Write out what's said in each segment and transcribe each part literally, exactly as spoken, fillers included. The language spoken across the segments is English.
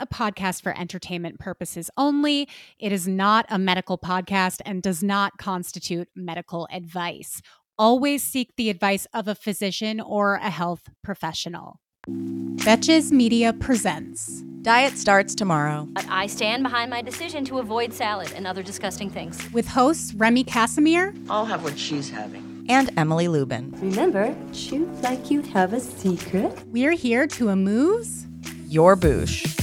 a podcast for entertainment purposes only. It is not a medical podcast and does not constitute medical advice. Always seek the advice of a physician or a health professional. Betches Media presents Diet Starts Tomorrow. I stand behind my decision to avoid salad and other disgusting things. With hosts Remy Casimir. I'll have what she's having. And Emily Lubin. Remember, shoot like you'd have a secret. We're here to amuse your boosh.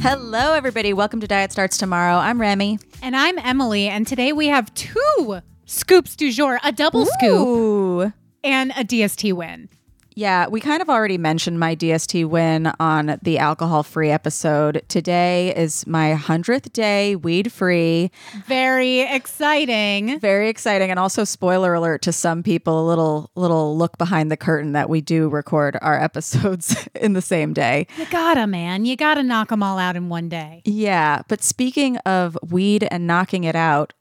Hello, everybody. Welcome to Diet Starts Tomorrow. I'm Remy. And I'm Emily. And today we have two scoops du jour, a double Ooh. scoop and a D S T win. Yeah, we kind of already mentioned my D S T win on the alcohol-free episode. Today is my hundredth day weed-free. Very exciting. Very exciting. And also, spoiler alert to some people, a little, little look behind the curtain that we do record our episodes in the same day. You gotta, man. You gotta knock them all out in one day. Yeah, but speaking of weed and knocking it out,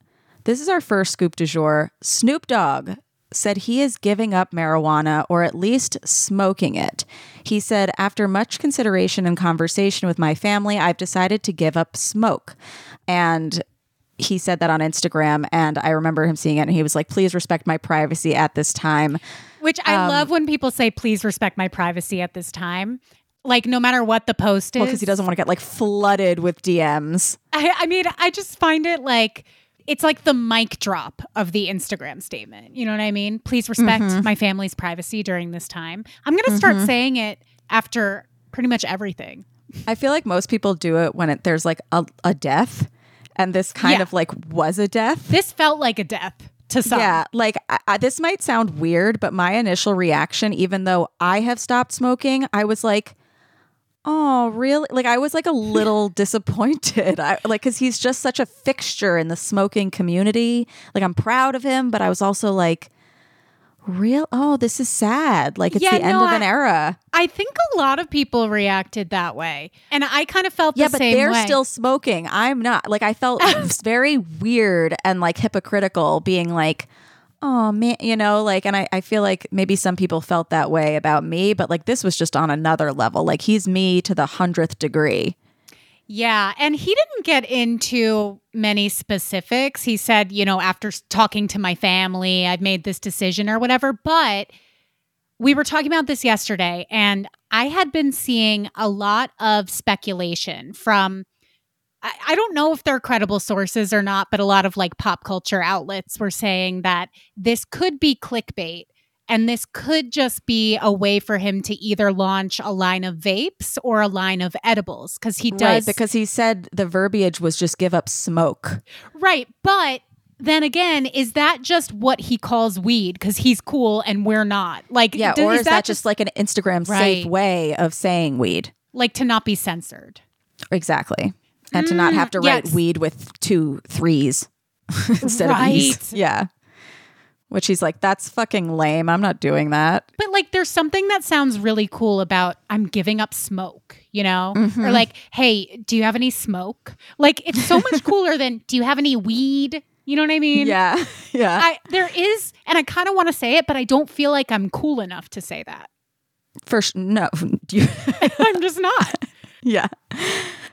this is our first scoop du jour. Snoop Dogg said he is giving up marijuana, or at least smoking it. He said, after much consideration and conversation with my family, I've decided to give up smoke. And he said that on Instagram, and I remember him seeing it, and he was like, please respect my privacy at this time. Which I um, love when people say, please respect my privacy at this time. Like, no matter what the post is. Well, because he doesn't want to get, like, flooded with D Ms. I, I mean, I just find it, like... it's like the mic drop of the Instagram statement. You know what I mean? Please respect mm-hmm. my family's privacy during this time. I'm going to start mm-hmm. saying it after pretty much everything. I feel like most people do it when it, there's like a, a death, and this kind yeah. of like was a death. This felt like a death to some. Yeah, like I, I, this might sound weird, but my initial reaction, even though I have stopped smoking, I was like, oh, really? Like, I was like a little disappointed. I, like, because he's just such a fixture in the smoking community. Like, I'm proud of him, but I was also like, real? Oh, this is sad. Like, it's yeah, the no, end of I, an era. I think a lot of people reacted that way. And I kind of felt yeah, the same way. Yeah, but they're still smoking. I'm not. Like, I felt very weird and like hypocritical being like, oh man, you know, like, and I, I feel like maybe some people felt that way about me, but like this was just on another level. Like, he's me to the hundredth degree. Yeah. And he didn't get into many specifics. He said, you know, after talking to my family, I've made this decision or whatever. But we were talking about this yesterday, and I had been seeing a lot of speculation from, I, I don't know if they're credible sources or not, but a lot of like pop culture outlets were saying that this could be clickbait, and this could just be a way for him to either launch a line of vapes or a line of edibles, because he does. Right, because he said the verbiage was just give up smoke. Right. But then again, is that just what he calls weed because he's cool and we're not? Like, yeah, do, or is, is that, that just like an Instagram safe right. way of saying weed? Like, to not be censored. Exactly. And to not have to write yes. weed with two threes instead right. of e's. Yeah. Which he's like, that's fucking lame. I'm not doing that. But like, there's something that sounds really cool about I'm giving up smoke, you know? Mm-hmm. Or like, hey, do you have any smoke? Like, it's so much cooler than do you have any weed? You know what I mean? Yeah. Yeah. I, there is, and I kind of want to say it, but I don't feel like I'm cool enough to say that. First, no. I'm just not. Yeah.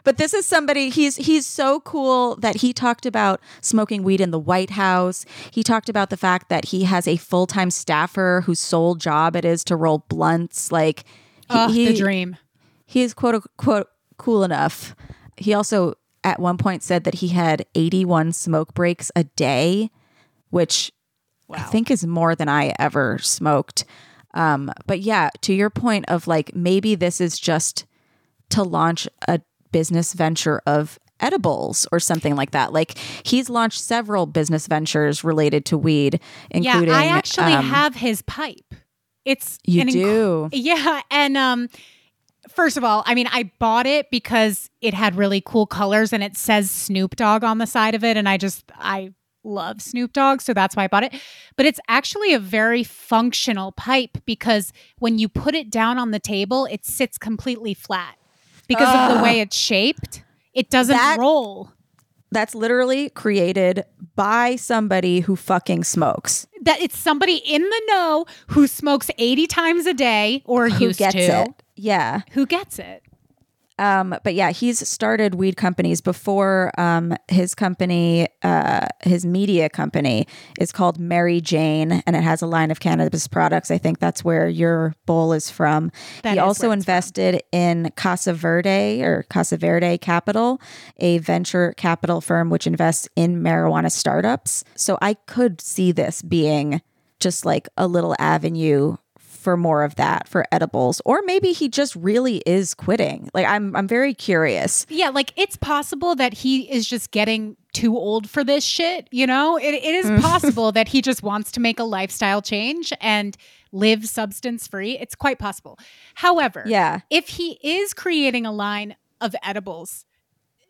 But this is somebody, he's he's so cool that he talked about smoking weed in the White House. He talked about the fact that he has a full-time staffer whose sole job it is to roll blunts. Like, he, oh, he, the dream. He is, quote, unquote, cool enough. He also, at one point, said that he had eighty-one smoke breaks a day, which wow. I think is more than I ever smoked. Um, but yeah, to your point of like, maybe this is just to launch a business venture of edibles or something like that. Like, he's launched several business ventures related to weed, including... Yeah, I actually um, have his pipe. It's You an do? Inc- yeah, and... um. First of all, I mean, I bought it because it had really cool colors and it says Snoop Dogg on the side of it. And I just, I love Snoop Dogg. So that's why I bought it. But it's actually a very functional pipe because when you put it down on the table, it sits completely flat because uh, of the way it's shaped. It doesn't that, roll. That's literally created by somebody who fucking smokes. That it's somebody in the know who smokes eighty times a day or who used gets to. It. Yeah. Who gets it? Um, but yeah, he's started weed companies before um, his company, uh, his media company is called Mary Jane, and it has a line of cannabis products. I think that's where your bowl is from. That he is also invested from. in Casa Verde or Casa Verde Capital, a venture capital firm which invests in marijuana startups. So I could see this being just like a little avenue for more of that, for edibles, or maybe he just really is quitting. Like, I'm I'm very curious. Yeah, like, it's possible that he is just getting too old for this shit, you know? It It is possible that he just wants to make a lifestyle change and live substance-free. It's quite possible. However, yeah. if he is creating a line of edibles,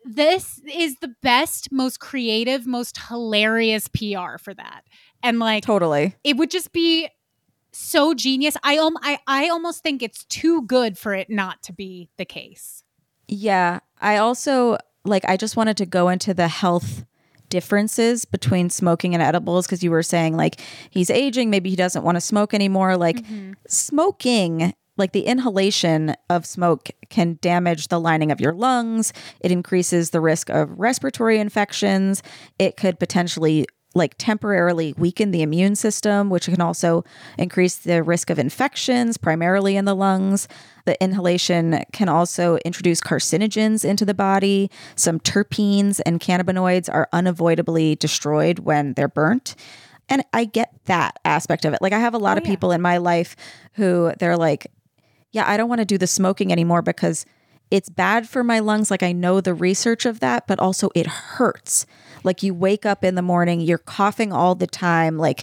this is the best, most creative, most hilarious P R for that. And, like... Totally. It would just be... so genius. I, um, I, I almost think it's too good for it not to be the case. Yeah. I also, like, I just wanted to go into the health differences between smoking and edibles because you were saying, like, he's aging. Maybe he doesn't want to smoke anymore. Like, mm-hmm. smoking... Like, the inhalation of smoke can damage the lining of your lungs. It increases the risk of respiratory infections. It could potentially, like, temporarily weaken the immune system, which can also increase the risk of infections, primarily in the lungs. The inhalation can also introduce carcinogens into the body. Some terpenes and cannabinoids are unavoidably destroyed when they're burnt. And I get that aspect of it. Like, I have a lot oh, of people yeah. in my life who they're like, yeah, I don't want to do the smoking anymore because it's bad for my lungs. Like, I know the research of that, but also it hurts. Like, you wake up in the morning, you're coughing all the time. Like,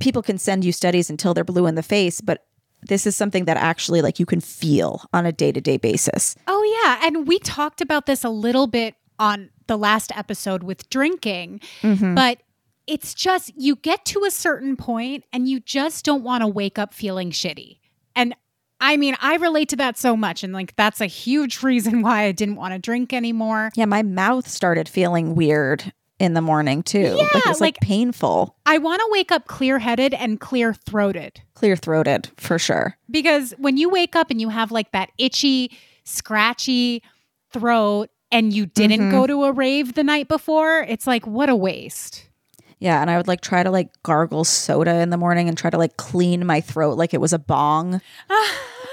people can send you studies until they're blue in the face, but this is something that actually, like, you can feel on a day-to-day basis. Oh, yeah. And we talked about this a little bit on the last episode with drinking, mm-hmm. but it's just, you get to a certain point and you just don't want to wake up feeling shitty. And I mean, I relate to that so much. And, like, that's a huge reason why I didn't want to drink anymore. Yeah, my mouth started feeling weird in the morning, too. Yeah, like, it was, like, like painful. I want to wake up clear-headed and clear-throated. Clear-throated, for sure. Because when you wake up and you have, like, that itchy, scratchy throat and you didn't mm-hmm. go to a rave the night before, it's like, what a waste. Yeah, and I would, like, try to, like, gargle soda in the morning and try to, like, clean my throat like it was a bong.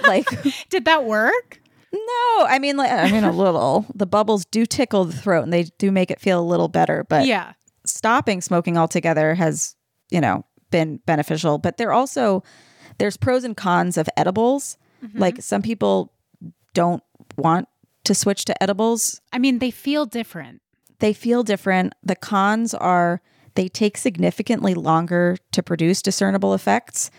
Like, did that work? No, I mean, like, I mean, a little. The bubbles do tickle the throat, and they do make it feel a little better. But yeah, stopping smoking altogether has, you know, been beneficial. But there also there's pros and cons of edibles. Mm-hmm. Like, some people don't want to switch to edibles. I mean, they feel different. They feel different. The cons are. They take significantly longer to produce discernible effects,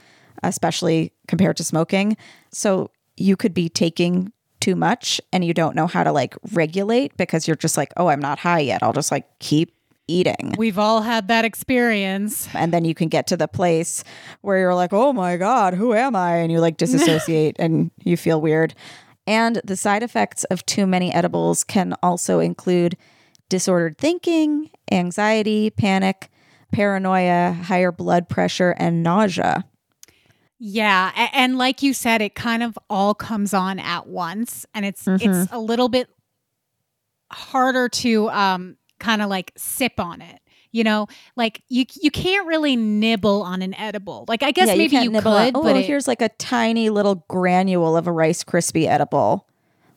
especially compared to smoking. So you could be taking too much and you don't know how to, like, regulate because you're just like, oh, I'm not high yet. I'll just, like, keep eating. We've all had that experience. And then you can get to the place where you're like, oh my God, who am I? And you, like, disassociate and you feel weird. And the side effects of too many edibles can also include disordered thinking, anxiety, panic, paranoia, higher blood pressure, and nausea. Yeah. And like you said, it kind of all comes on at once. And it's mm-hmm. it's a little bit harder to um, kind of, like, sip on it. You know, like, you you can't really nibble on an edible. Like, I guess yeah, maybe you, you could. On, oh, but here's it, like, a tiny little granule of a Rice Krispie edible.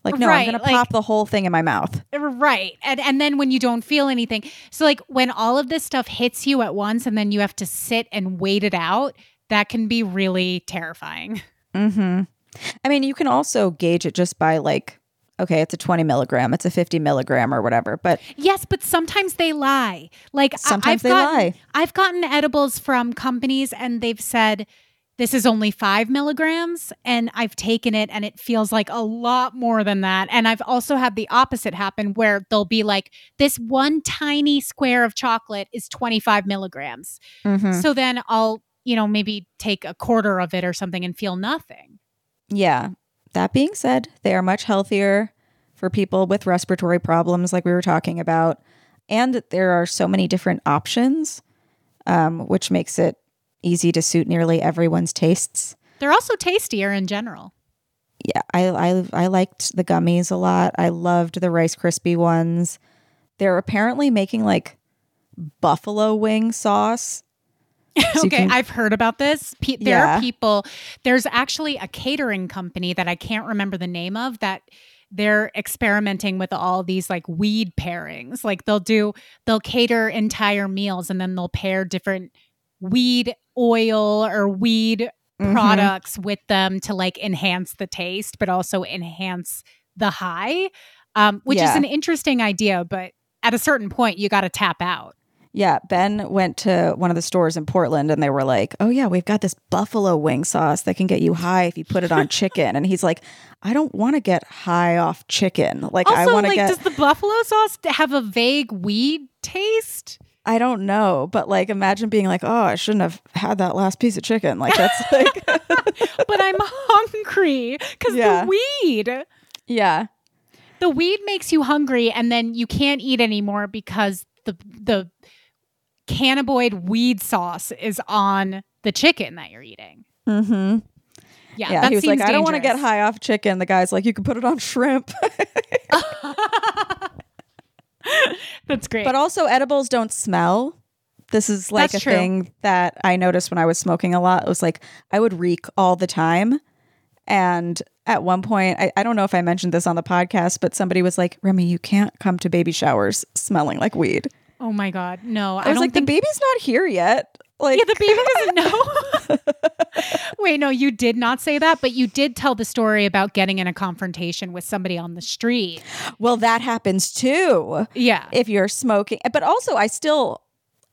Like, no, right, I'm going like, to pop the whole thing in my mouth. Right. And and then when you don't feel anything. So, like, when all of this stuff hits you at once and then you have to sit and wait it out, that can be really terrifying. Mm-hmm. I mean, you can also gauge it just by, like, okay, it's a twenty milligram, it's a fifty milligram or whatever. But yes, but sometimes they lie. Like sometimes I've they gotten, lie. I've gotten edibles from companies and they've said, this is only five milligrams and I've taken it and it feels like a lot more than that. And I've also had the opposite happen where they'll be like, this one tiny square of chocolate is twenty-five milligrams. Mm-hmm. So then I'll, you know, maybe take a quarter of it or something and feel nothing. Yeah. That being said, they are much healthier for people with respiratory problems like we were talking about. And there are so many different options, um, which makes it easy to suit nearly everyone's tastes. They're also tastier in general. Yeah, I, I I liked the gummies a lot. I loved the Rice Krispie ones. They're apparently making like buffalo wing sauce. So okay, can, I've heard about this. Pe- there yeah. are people, there's actually a catering company that I can't remember the name of that they're experimenting with all these like weed pairings. Like they'll do, they'll cater entire meals and then they'll pair different weed oil or weed mm-hmm. products with them to like enhance the taste, but also enhance the high, um, which yeah. is an interesting idea. But at a certain point, you got to tap out. Yeah, Ben went to one of the stores in Portland and they were like, oh yeah, we've got this buffalo wing sauce that can get you high if you put it on chicken. And he's like, I don't want to get high off chicken. Like, also, I want to like, get... does the buffalo sauce have a vague weed taste? I don't know. But like, imagine being like, oh, I shouldn't have had that last piece of chicken. Like, that's like... But I'm hungry because yeah. the weed. Yeah. The weed makes you hungry and then you can't eat anymore because the the... cannaboid weed sauce is on the chicken that you're eating. Mm-hmm. Yeah, yeah, that he was seems like, I don't want to get high off chicken. The guy's like, you can put it on shrimp. That's great. But also edibles don't smell. This is like That's a true. thing that I noticed when I was smoking a lot. It was like, I would reek all the time. And at one point, I, I don't know if I mentioned this on the podcast, but somebody was like, Remy, you can't come to baby showers smelling like weed. Oh my God. No. I, I was don't like, think... the baby's not here yet. Like, yeah, the baby doesn't know. Wait, no, you did not say that, but you did tell the story about getting in a confrontation with somebody on the street. Well, that happens too. Yeah. If you're smoking. But also, I still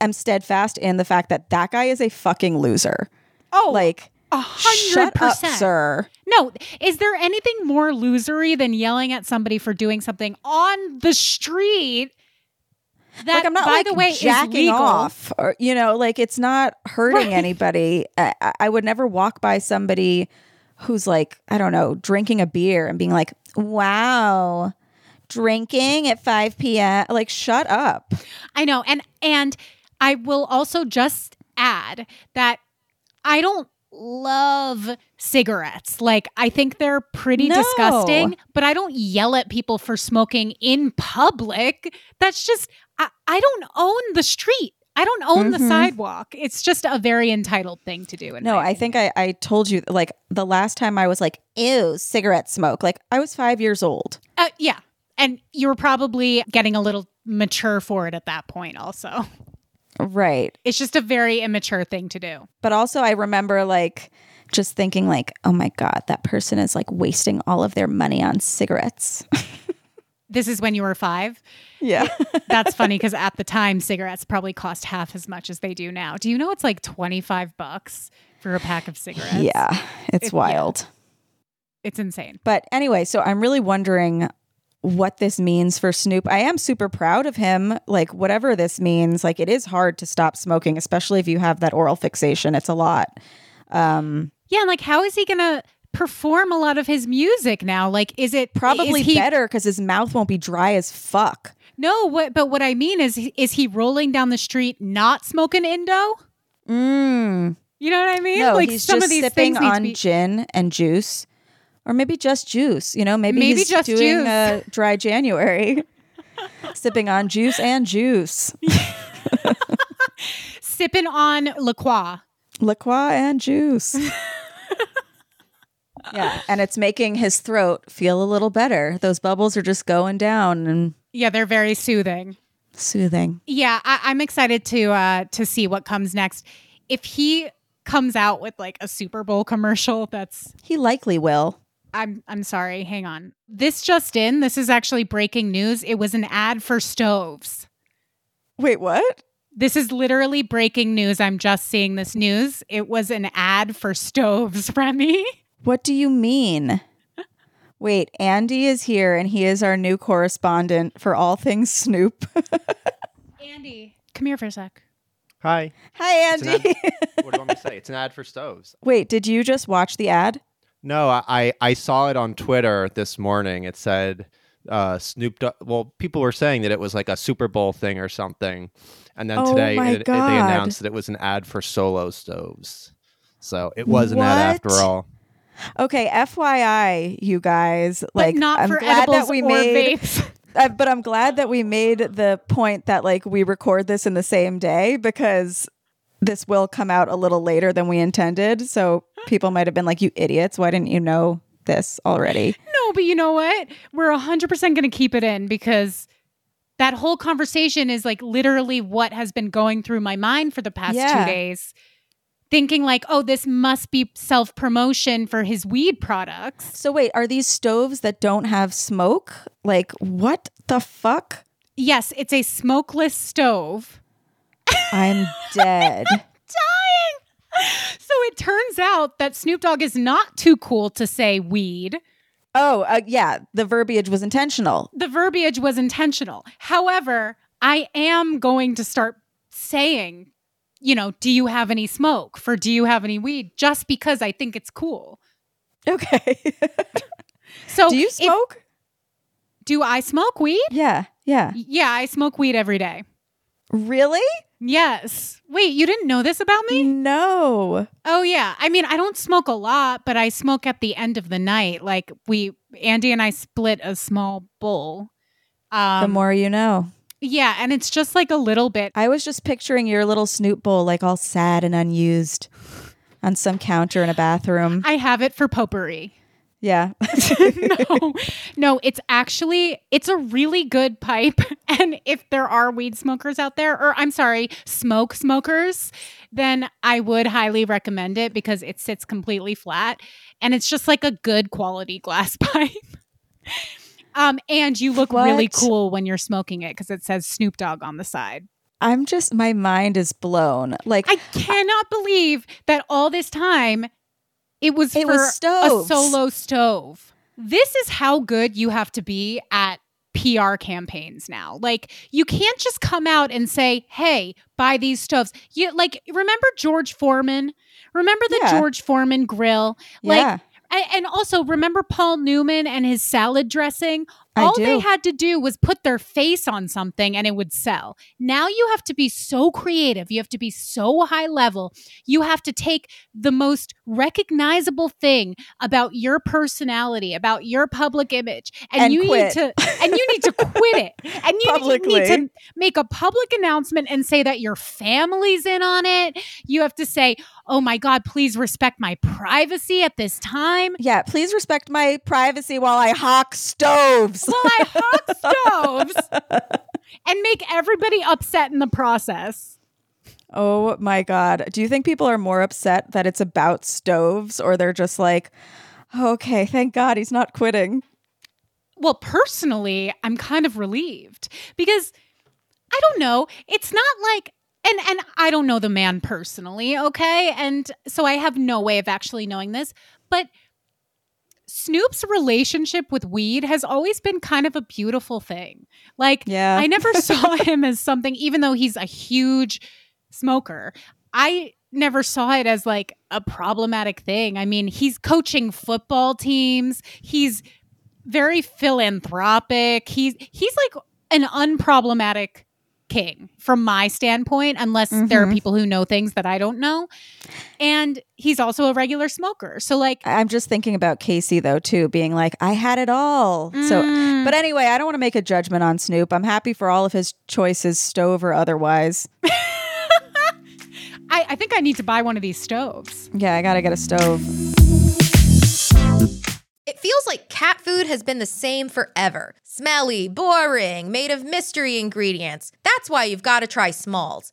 am steadfast in the fact that that guy is a fucking loser. Oh. Like, one hundred percent. Shut up, sir. No, is there anything more losery than yelling at somebody for doing something on the street? That, like, I'm not, by like, the way, jacking off, or, you know, like, it's not hurting right. anybody. I, I would never walk by somebody who's like, I don't know, drinking a beer and being like, wow, drinking at five p.m. Like, shut up. I know. And, and I will also just add that I don't love cigarettes. Like, I think they're pretty no. disgusting, but I don't yell at people for smoking in public. That's just... I, I don't own the street. I don't own mm-hmm. the sidewalk. It's just a very entitled thing to do. No, I think I, I told you, like, the last time I was like, ew, cigarette smoke. Like, I was five years old. Uh, yeah. And you were probably getting a little mature for it at that point also. Right. It's just a very immature thing to do. But also I remember, like, just thinking like, oh my God, that person is like wasting all of their money on cigarettes. This is when you were five? Yeah. That's funny because at the time, cigarettes probably cost half as much as they do now. Do you know it's like twenty-five bucks for a pack of cigarettes? Yeah, it's it, wild. Yeah. It's insane. But anyway, so I'm really wondering what this means for Snoop. I am super proud of him. Like, whatever this means, like, it is hard to stop smoking, especially if you have that oral fixation. It's a lot. Um, yeah, and like, how is he going to perform a lot of his music now? Like, is it probably is he, better because his mouth won't be dry as fuck? No, what, but what I mean is, is he rolling down the street not smoking Indo? Mm. You know what I mean? No, like, he's some just of these sipping things on be- gin and juice, or maybe just juice. You know, maybe, maybe he's just doing a dry January, sipping on juice and juice, sipping on La Croix, La Croix and juice. Yeah, and it's making his throat feel a little better. Those bubbles are just going down, and yeah, they're very soothing. Soothing. Yeah, I- I'm excited to uh, to see what comes next. If he comes out with like a Super Bowl commercial, that's he likely will. I'm I'm sorry. Hang on. This just in. This is actually breaking news. It was an ad for stoves. Wait, what? This is literally breaking news. I'm just seeing this news. It was an ad for stoves, Remy. What do you mean? Wait, Andy is here, and he is our new correspondent for all things Snoop. Andy, come here for a sec. Hi. Hi, Andy. An ad- what do you want me to say? It's an ad for stoves. Wait, did you just watch the ad? No, I, I saw it on Twitter this morning. It said uh, Snoop Dogg. Well, people were saying that it was like a Super Bowl thing or something. And then oh today it, it, they announced that it was an ad for Solo Stoves. So it was an what? ad after all. Okay, F Y I, you guys. But like, not I'm for glad edibles that we or made. Vapes. Uh, but I'm glad that we made the point that like we record this in the same day, because this will come out a little later than we intended. So people might have been like, you idiots, why didn't you know this already? No, but you know what? We're one hundred percent going to keep it in, because that whole conversation is like literally what has been going through my mind for the past yeah. two days. Thinking like, oh, this must be self-promotion for his weed products. So wait, are these stoves that don't have smoke? Like, what the fuck? Yes, it's a smokeless stove. I'm dead. I'm dying. So it turns out that Snoop Dogg is not too cool to say weed. Oh, uh, yeah. The verbiage was intentional. The verbiage was intentional. However, I am going to start saying, you know, do you have any smoke for do you have any weed? Just because I think it's cool. Okay. So do you smoke? If, do I smoke weed? Yeah. Yeah. Yeah. I smoke weed every day. Really? Yes. Wait, you didn't know this about me? No. Oh, yeah. I mean, I don't smoke a lot, but I smoke at the end of the night. Like, we, Andy and I split a small bowl. Um, the more you know. Yeah. And it's just like a little bit. I was just picturing your little Snoop bowl, like all sad and unused on some counter in a bathroom. I have it for potpourri. Yeah. no, no, it's actually, it's a really good pipe. And if there are weed smokers out there, or I'm sorry, smoke smokers, then I would highly recommend it, because it sits completely flat and it's just like a good quality glass pipe. um, and you look what? really cool when you're smoking it, because it says Snoop Dogg on the side. I'm just, my mind is blown. Like, I cannot believe that all this time It was it for was a solo stove. This is how good you have to be at P R campaigns now. Like, you can't just come out and say, hey, buy these stoves. You, like, remember George Foreman? Remember the yeah. George Foreman grill? Like, yeah. I, and also, remember Paul Newman and his salad dressing? All they had to do was put their face on something and it would sell. Now you have to be so creative. You have to be so high level. You have to take the most recognizable thing about your personality, about your public image, and, and you quit. need to and you need to quit it. And you Publicly. need to make a public announcement and say that your family's in on it. You have to say, "Oh my God, please respect my privacy at this time." Yeah, please respect my privacy while I hawk stoves. Well, I hawk stoves and make everybody upset in the process. Oh my God. Do you think people are more upset that it's about stoves, or they're just like, okay, thank God he's not quitting? Well, personally, I'm kind of relieved, because I don't know. It's not like, and, and I don't know the man personally, okay? And so I have no way of actually knowing this, but Snoop's relationship with weed has always been kind of a beautiful thing. Like, yeah. I never saw him as something, even though he's a huge smoker, I never saw it as like a problematic thing. I mean, he's coaching football teams. He's very philanthropic. He's, he's like an unproblematic king from my standpoint, unless mm-hmm. there are people who know things that I don't know. And he's also a regular smoker. So like, I'm just thinking about Casey though too, being like, I had it all. Mm. So, but anyway, I don't want to make a judgment on Snoop. I'm happy for all of his choices, stove or otherwise. I, I think I need to buy one of these stoves. Yeah, I gotta get a stove. It feels like cat food has been the same forever. Smelly, boring, made of mystery ingredients. That's why you've got to try Smalls.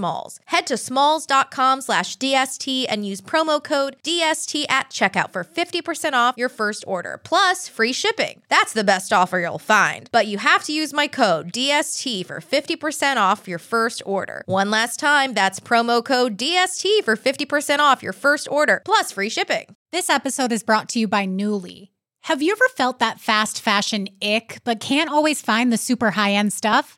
Head to smalls dot com slash D S T and use promo code D S T at checkout for fifty percent off your first order, plus free shipping. That's the best offer you'll find. But you have to use my code D S T for fifty percent off your first order. One last time, that's promo code D S T for fifty percent off your first order, plus free shipping. This episode is brought to you by Nuuly. Have you ever felt that fast fashion ick, but can't always find the super high-end stuff?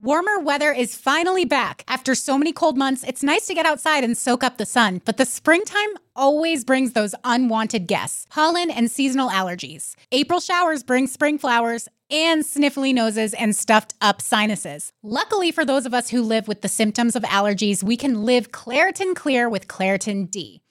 Warmer weather is finally back. After so many cold months, it's nice to get outside and soak up the sun, but the springtime always brings those unwanted guests, pollen and seasonal allergies. April showers bring spring flowers and sniffly noses and stuffed up sinuses. Luckily for those of us who live with the symptoms of allergies, we can live Claritin Clear with Claritin D.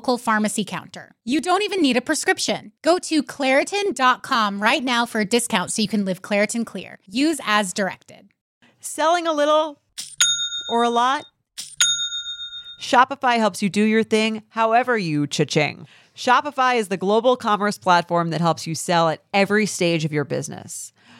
local pharmacy counter. You don't even need a prescription. Go to Claritin dot com right now for a discount so you can live Claritin Clear. Use as directed. Selling a little or a lot? Shopify helps you do your thing however you cha-ching. Shopify is the global commerce platform that helps you sell at every stage of your business.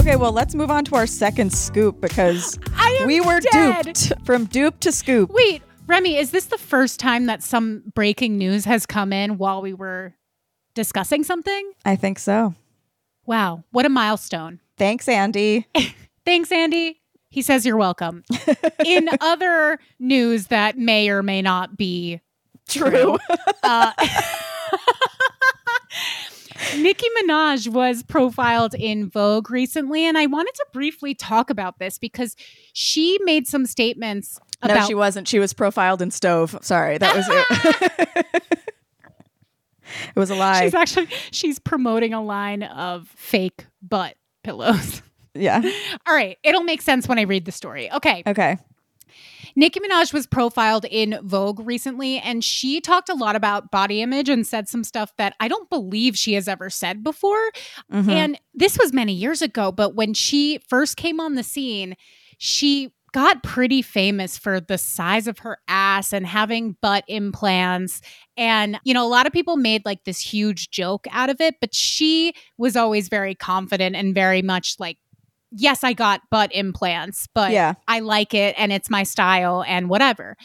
Okay, well, let's move on to our second scoop, because I am we were dead. duped from dupe to scoop. Wait, Remy, is this the first time that some breaking news has come in while we were discussing something? I think so. Wow, what a milestone. Thanks, Andy. Thanks, Andy. He says you're welcome. In other news that may or may not be true. true. uh Nicki Minaj was profiled in Vogue recently, and I wanted to briefly talk about this because she made some statements about... No, she wasn't. She was profiled in Stove. Sorry, that was it. It was a lie. She's actually, she's promoting a line of fake butt pillows. Yeah. All right. It'll make sense when I read the story. Okay. Okay. Nicki Minaj was profiled in Vogue recently, and she talked a lot about body image and said some stuff that I don't believe she has ever said before. Mm-hmm. And this was many years ago, but when she first came on the scene, she got pretty famous for the size of her ass and having butt implants. And, you know, a lot of people made like this huge joke out of it, but she was always very confident and very much like, yes, I got butt implants, but yeah. I like it and it's my style and whatever.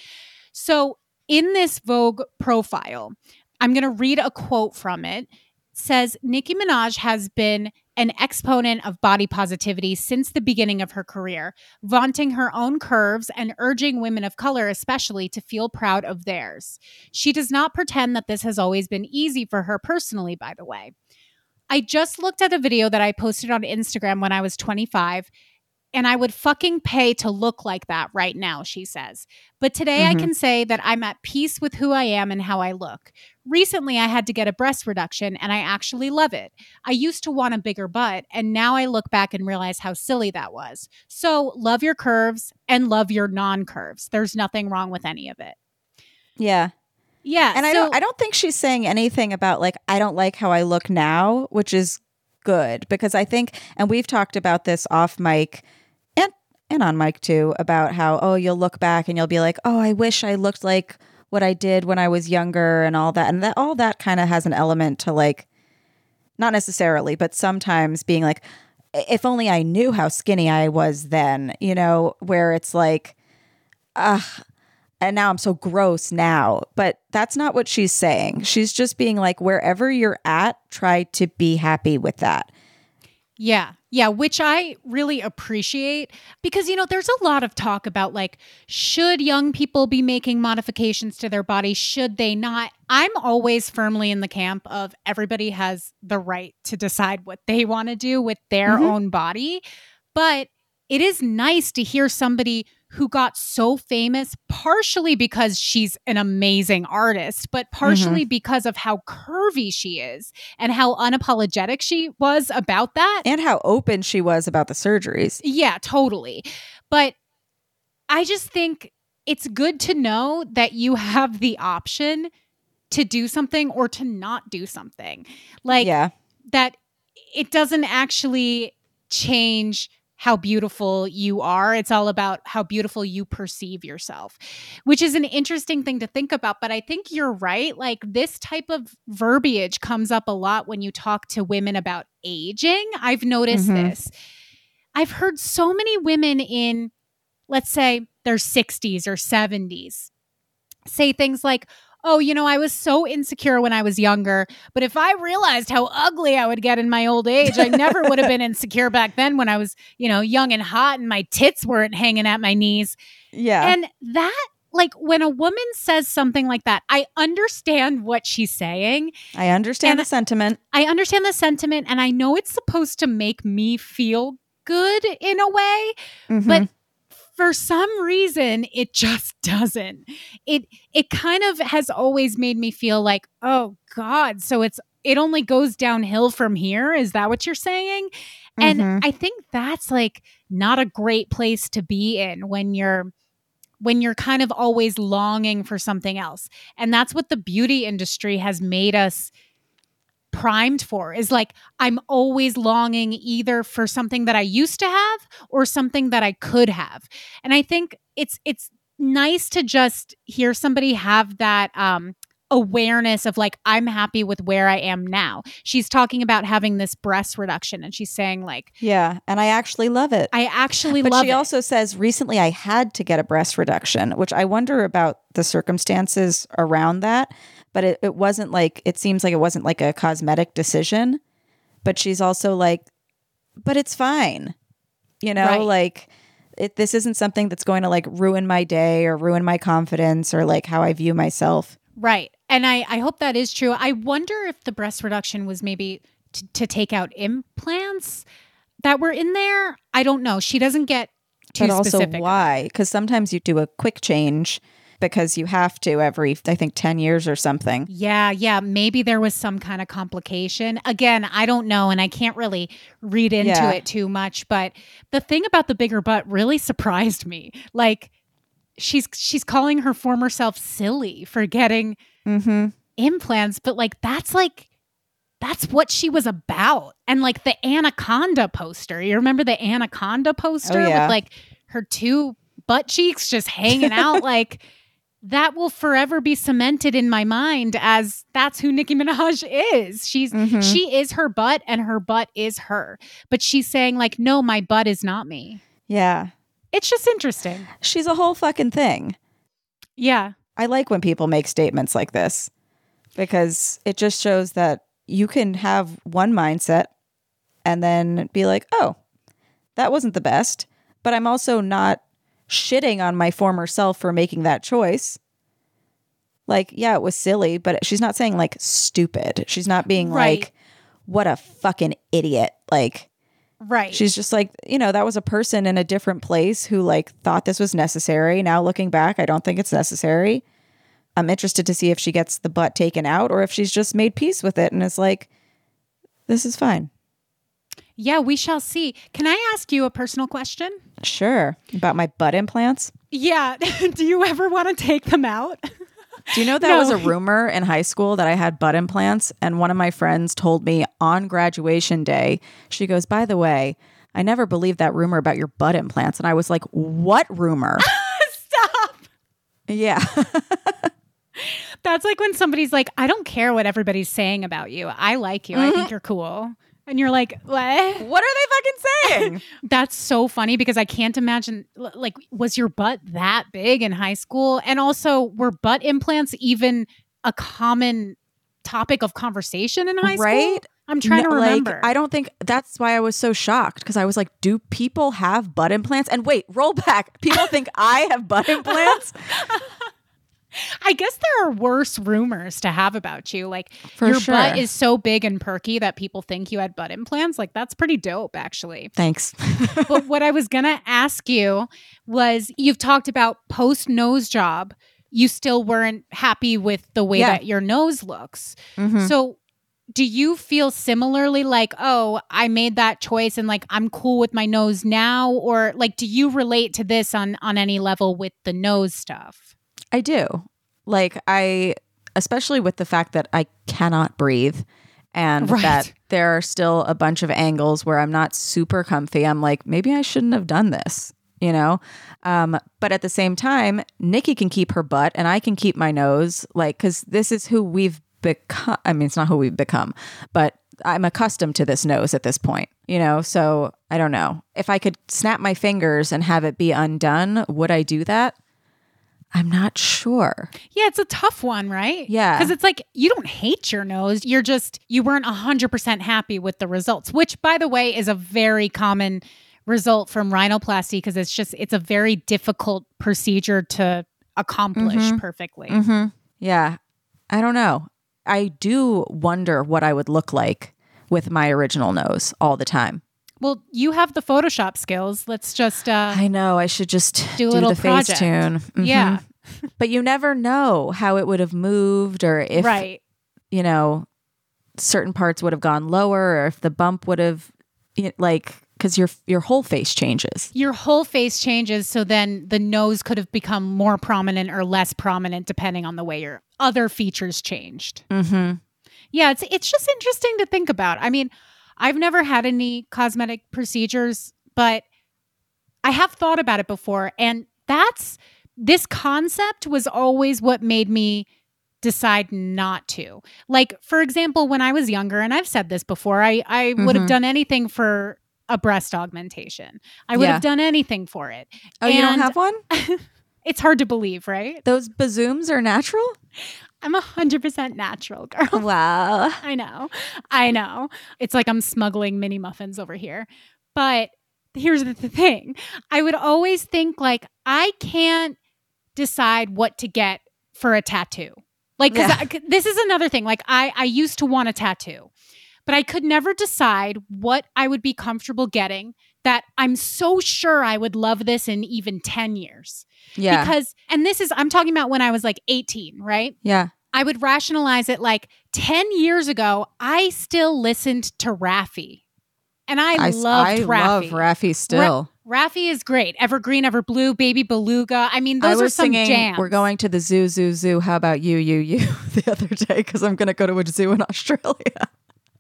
So in this Vogue profile, I'm going to read a quote from it. It says, Nicki Minaj has been an exponent of body positivity since the beginning of her career, vaunting her own curves and urging women of color especially to feel proud of theirs. She does not pretend that this has always been easy for her personally, by the way. I just looked at a video that I posted on Instagram when I was twenty-five, and I would fucking pay to look like that right now, she says. But today mm-hmm. I can say that I'm at peace with who I am and how I look. Recently, I had to get a breast reduction, and I actually love it. I used to want a bigger butt, and now I look back and realize how silly that was. So love your curves and love your non-curves. There's nothing wrong with any of it. Yeah. Yeah. And so, I don't I don't think she's saying anything about like, I don't like how I look now, which is good, because I think, and we've talked about this off mic and, and on mic too, about how, oh, you'll look back and you'll be like, oh, I wish I looked like what I did when I was younger and all that. And that all that kind of has an element to like, not necessarily, but sometimes being like, if only I knew how skinny I was then, you know, where it's like, ah. And now I'm so gross now. But that's not what she's saying. She's just being like, wherever you're at, try to be happy with that. Yeah. Yeah. Which I really appreciate because, you know, there's a lot of talk about like, should young people be making modifications to their body? Should they not? I'm always firmly in the camp of everybody has the right to decide what they want to do with their mm-hmm. own body. But it is nice to hear somebody who got so famous partially because she's an amazing artist, but partially mm-hmm. because of how curvy she is and how unapologetic she was about that. And how open she was about the surgeries. Yeah, totally. But I just think it's good to know that you have the option to do something or to not do something. Like yeah. that it doesn't actually change how beautiful you are. It's all about how beautiful you perceive yourself, which is an interesting thing to think about. But I think you're right. Like, this type of verbiage comes up a lot when you talk to women about aging. I've noticed mm-hmm. this. I've heard so many women in, let's say, their sixties or seventies say things like, oh, you know, I was so insecure when I was younger, but if I realized how ugly I would get in my old age, I never would have been insecure back then when I was, you know, young and hot and my tits weren't hanging at my knees. Yeah. And that, like, when a woman says something like that, I understand what she's saying. I understand the sentiment. I understand the sentiment, and I know it's supposed to make me feel good in a way, mm-hmm. but for some reason, it just doesn't. It it kind of has always made me feel like, oh God, so it's it only goes downhill from here. Is that what you're saying? Mm-hmm. And I think that's like not a great place to be in when you're when you're kind of always longing for something else. And that's what the beauty industry has made us primed for, is like, I'm always longing either for something that I used to have or something that I could have. And I think it's it's nice to just hear somebody have that um, awareness of like, I'm happy with where I am now. She's talking about having this breast reduction and she's saying like, yeah, and I actually love it. I actually but love it. But she also says, recently I had to get a breast reduction, which I wonder about the circumstances around that. But it, it wasn't like, it seems like it wasn't like a cosmetic decision, but she's also like, but it's fine. You know, right. like it, this isn't something that's going to like ruin my day or ruin my confidence or like how I view myself. Right. And I, I hope that is true. I wonder if the breast reduction was maybe t- to take out implants that were in there. I don't know. She doesn't get too specific. But also specific. Why? Because sometimes you do a quick change because you have to every, I think, ten years or something. Yeah, yeah. Maybe there was some kind of complication. Again, I don't know, and I can't really read into yeah. it too much. But the thing about the bigger butt really surprised me. Like, she's she's calling her former self silly for getting mm-hmm. implants, but like that's like that's what she was about. And like the Anaconda poster. You remember the Anaconda poster oh, yeah. with like her two butt cheeks just hanging out like... That will forever be cemented in my mind as that's who Nicki Minaj is. She's mm-hmm. she is her butt and her butt is her. But she's saying like, no, my butt is not me. Yeah. It's just interesting. She's a whole fucking thing. Yeah. I like when people make statements like this because it just shows that you can have one mindset and then be like, oh, that wasn't the best, but I'm also not shitting on my former self for making that choice. Like, yeah, it was silly, but she's not saying like stupid. She's not being right. like, what a fucking idiot. Like, right. She's just like, you know, that was a person in a different place who like thought this was necessary. Now looking back, I don't think it's necessary. I'm interested to see if she gets the butt taken out or if she's just made peace with it and is like, this is fine. Yeah, we shall see. Can I ask you a personal question? Sure. About my butt implants? Yeah. Do you ever want to take them out? Do you know that no. was a rumor in high school that I had butt implants? And one of my friends told me on graduation day, she goes, by the way, I never believed that rumor about your butt implants. And I was like, what rumor? Stop. Yeah. That's like when somebody's like, I don't care what everybody's saying about you. I like you. Mm-hmm. I think you're cool. And you're like, what? What are they fucking saying? That's so funny because I can't imagine, like, was your butt that big in high school? And also, were butt implants even a common topic of conversation in high right? school? I'm trying no, to remember. Like, I don't think that's why I was so shocked because I was like, do people have butt implants? And wait, roll back. People think I have butt implants? I guess there are worse rumors to have about you. Like For your sure. butt is so big and perky that people think you had butt implants. Like that's pretty dope, actually. Thanks. But what I was going to ask you was you've talked about post nose job. You still weren't happy with the way yeah. that your nose looks. Mm-hmm. So do you feel similarly like, oh, I made that choice and like I'm cool with my nose now? Or like, do you relate to this on, on any level with the nose stuff? I do. Like I, especially with the fact that I cannot breathe and right. that there are still a bunch of angles where I'm not super comfy. I'm like, maybe I shouldn't have done this, you know? Um, but at the same time, Nikki can keep her butt and I can keep my nose, like, because this is who we've become. I mean, it's not who we've become, but I'm accustomed to this nose at this point, you know? So I don't know. If I could snap my fingers and have it be undone, would I do that? I'm not sure. Yeah, it's a tough one, right? Yeah. Because it's like, you don't hate your nose. You're just, you weren't one hundred percent happy with the results, which, by the way, is a very common result from rhinoplasty because it's just, it's a very difficult procedure to accomplish mm-hmm. perfectly. Mm-hmm. Yeah. I don't know. I do wonder what I would look like with my original nose all the time. Well, you have the Photoshop skills. Let's just... Uh, I know. I should just do, a do little the Facetune. Mm-hmm. Yeah. But you never know how it would have moved or if, right. you know, certain parts would have gone lower or if the bump would have, like... Because your your whole face changes. Your whole face changes, so then the nose could have become more prominent or less prominent depending on the way your other features changed. Mm-hmm. Yeah, it's it's just interesting to think about. I mean... I've never had any cosmetic procedures, but I have thought about it before. And that's, this concept was always what made me decide not to. Like, for example, when I was younger, and I've said this before, I, I mm-hmm. would have done anything for a breast augmentation. I would yeah. have done anything for it. Oh, and you don't have one? It's hard to believe, right? Those bazooms are natural? I'm one hundred percent natural, girl. Wow. I know. I know. It's like I'm smuggling mini muffins over here. But here's the thing. I would always think, like, I can't decide what to get for a tattoo. Like, cause yeah. I, this is another thing. Like, I, I used to want a tattoo, but I could never decide what I would be comfortable getting that I'm so sure I would love this in even ten years. Yeah. Because, and this is, I'm talking about when I was like eighteen, right? Yeah. I would rationalize it like ten years ago, I still listened to Raffi. And I, I loved I Raffi. I love Raffi still. Ra- Raffi is great. Evergreen, Ever Blue, Baby Beluga. I mean, those I was are some singing, jams. We're going to the zoo, zoo, zoo. How about you, you, you the other day? Because I'm going to go to a zoo in Australia.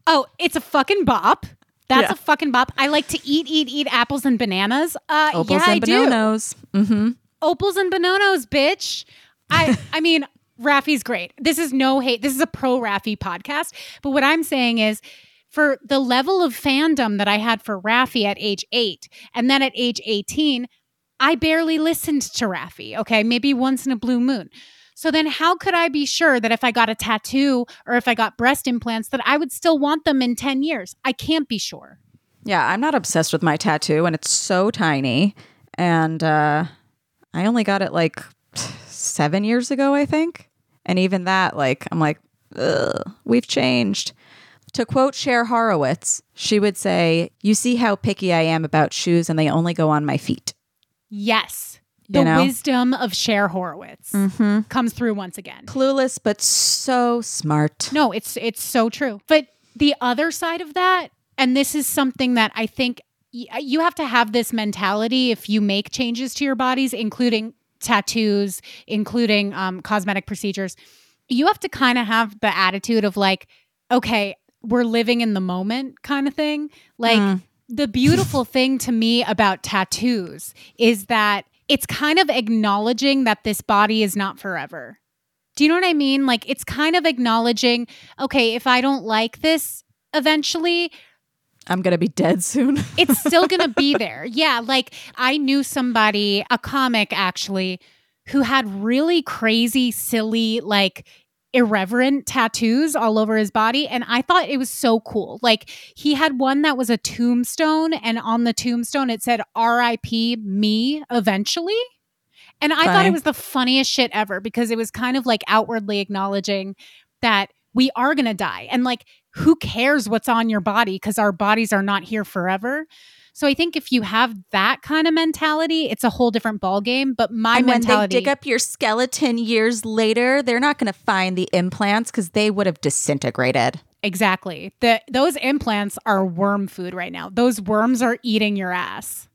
Oh, it's a fucking bop. That's yeah. a fucking bop. I like to eat, eat, eat apples and bananas. Uh, Opals yeah, and I bananas. Do. Mm-hmm. Opals and bananas, bitch. I I mean, Raffi's great. This is no hate. This is a pro Raffi podcast. But what I'm saying is, for the level of fandom that I had for Raffi at age eight, and then at age eighteen, I barely listened to Raffi. Okay, maybe once in a blue moon. So then how could I be sure that if I got a tattoo or if I got breast implants that I would still want them in ten years? I can't be sure. Yeah, I'm not obsessed with my tattoo and it's so tiny. And uh, I only got it like seven years ago, I think. And even that, like, I'm like, ugh, we've changed. To quote Cher Horowitz, she would say, "You see how picky I am about shoes and they only go on my feet." Yes. The you know? wisdom of Cher Horowitz mm-hmm. comes through once again. Clueless, but so smart. No, it's it's so true. But the other side of that, and this is something that I think y- you have to have this mentality if you make changes to your bodies, including tattoos, including um, cosmetic procedures. You have to kind of have the attitude of like, okay, we're living in the moment kind of thing. Like mm. the beautiful thing to me about tattoos is that it's kind of acknowledging that this body is not forever. Do you know what I mean? Like, it's kind of acknowledging, okay, if I don't like this eventually, I'm going to be dead soon. It's still going to be there. Yeah. Like, I knew somebody, a comic actually, who had really crazy, silly, like, irreverent tattoos all over his body. And I thought it was so cool. Like, he had one that was a tombstone, and on the tombstone it said R I P me eventually. And I Funny. thought it was the funniest shit ever because it was kind of like outwardly acknowledging that we are going to die. And like, who cares what's on your body because our bodies are not here forever. So I think if you have that kind of mentality, it's a whole different ballgame. But my and mentality... when they dig up your skeleton years later, they're not going to find the implants because they would have disintegrated. Exactly. The, those implants are worm food right now. Those worms are eating your ass.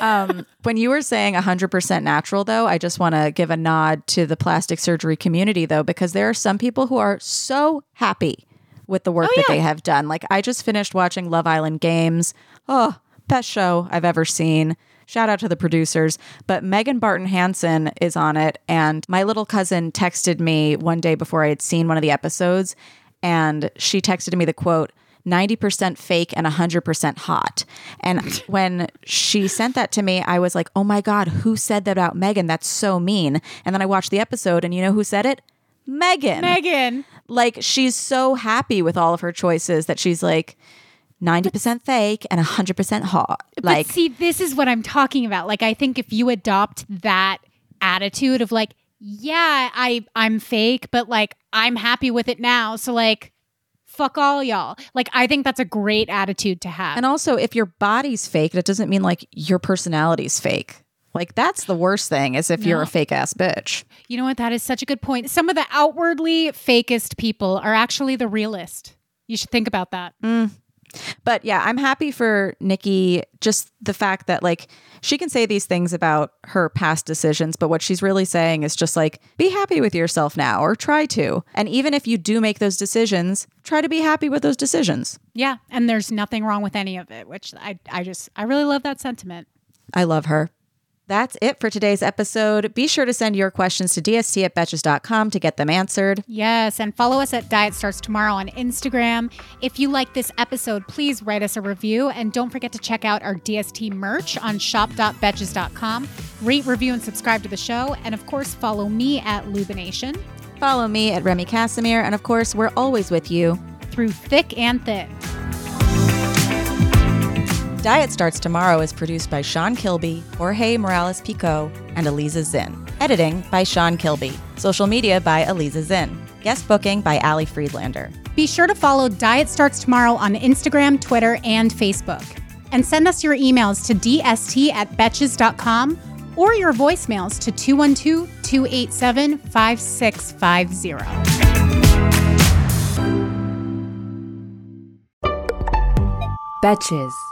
um, when you were saying one hundred percent natural, though, I just want to give a nod to the plastic surgery community, though, because there are some people who are so happy with the work oh, that yeah. they have done. Like, I just finished watching Love Island Games. Oh, best show I've ever seen. Shout out to the producers. But Megan Barton Hansen is on it. And my little cousin texted me one day before I had seen one of the episodes. And she texted me the quote, ninety percent fake and one hundred percent hot. And when she sent that to me, I was like, oh my God, who said that about Megan? That's so mean. And then I watched the episode and you know who said it? Megan. Megan. Like, she's so happy with all of her choices that she's like, ninety percent fake and one hundred percent hot. Like, but see, this is what I'm talking about. Like, I think if you adopt that attitude of like, yeah, I, I'm fake, but like, I'm happy with it now. So like, fuck all y'all. Like, I think that's a great attitude to have. And also, if your body's fake, that doesn't mean like your personality's fake. Like, that's the worst thing, is if no. you're a fake ass bitch. You know what? That is such a good point. Some of the outwardly fakest people are actually the realest. You should think about that. Mm. But yeah, I'm happy for Nicki, just the fact that like she can say these things about her past decisions, but what she's really saying is just like, be happy with yourself now, or try to. And even if you do make those decisions, try to be happy with those decisions. Yeah. And there's nothing wrong with any of it, which I, I just, I really love that sentiment. I love her. That's it for today's episode. Be sure to send your questions to d s t at betches dot com to get them answered. Yes, and follow us at Diet Starts Tomorrow on Instagram. If you like this episode, please write us a review. And don't forget to check out our D S T merch on shop dot betches dot com. Rate, review, and subscribe to the show. And of course, follow me at Lubination. Follow me at Remy Casimir. And of course, we're always with you. Through thick and thin. Diet Starts Tomorrow is produced by Sean Kilby, Jorge Morales-Pico, and Aliza Zinn. Editing by Sean Kilby. Social media by Aliza Zinn. Guest booking by Ali Friedlander. Be sure to follow Diet Starts Tomorrow on Instagram, Twitter, and Facebook. And send us your emails to d s t at betches dot com or your voicemails to two one two, two eight seven, five six five zero. Betches.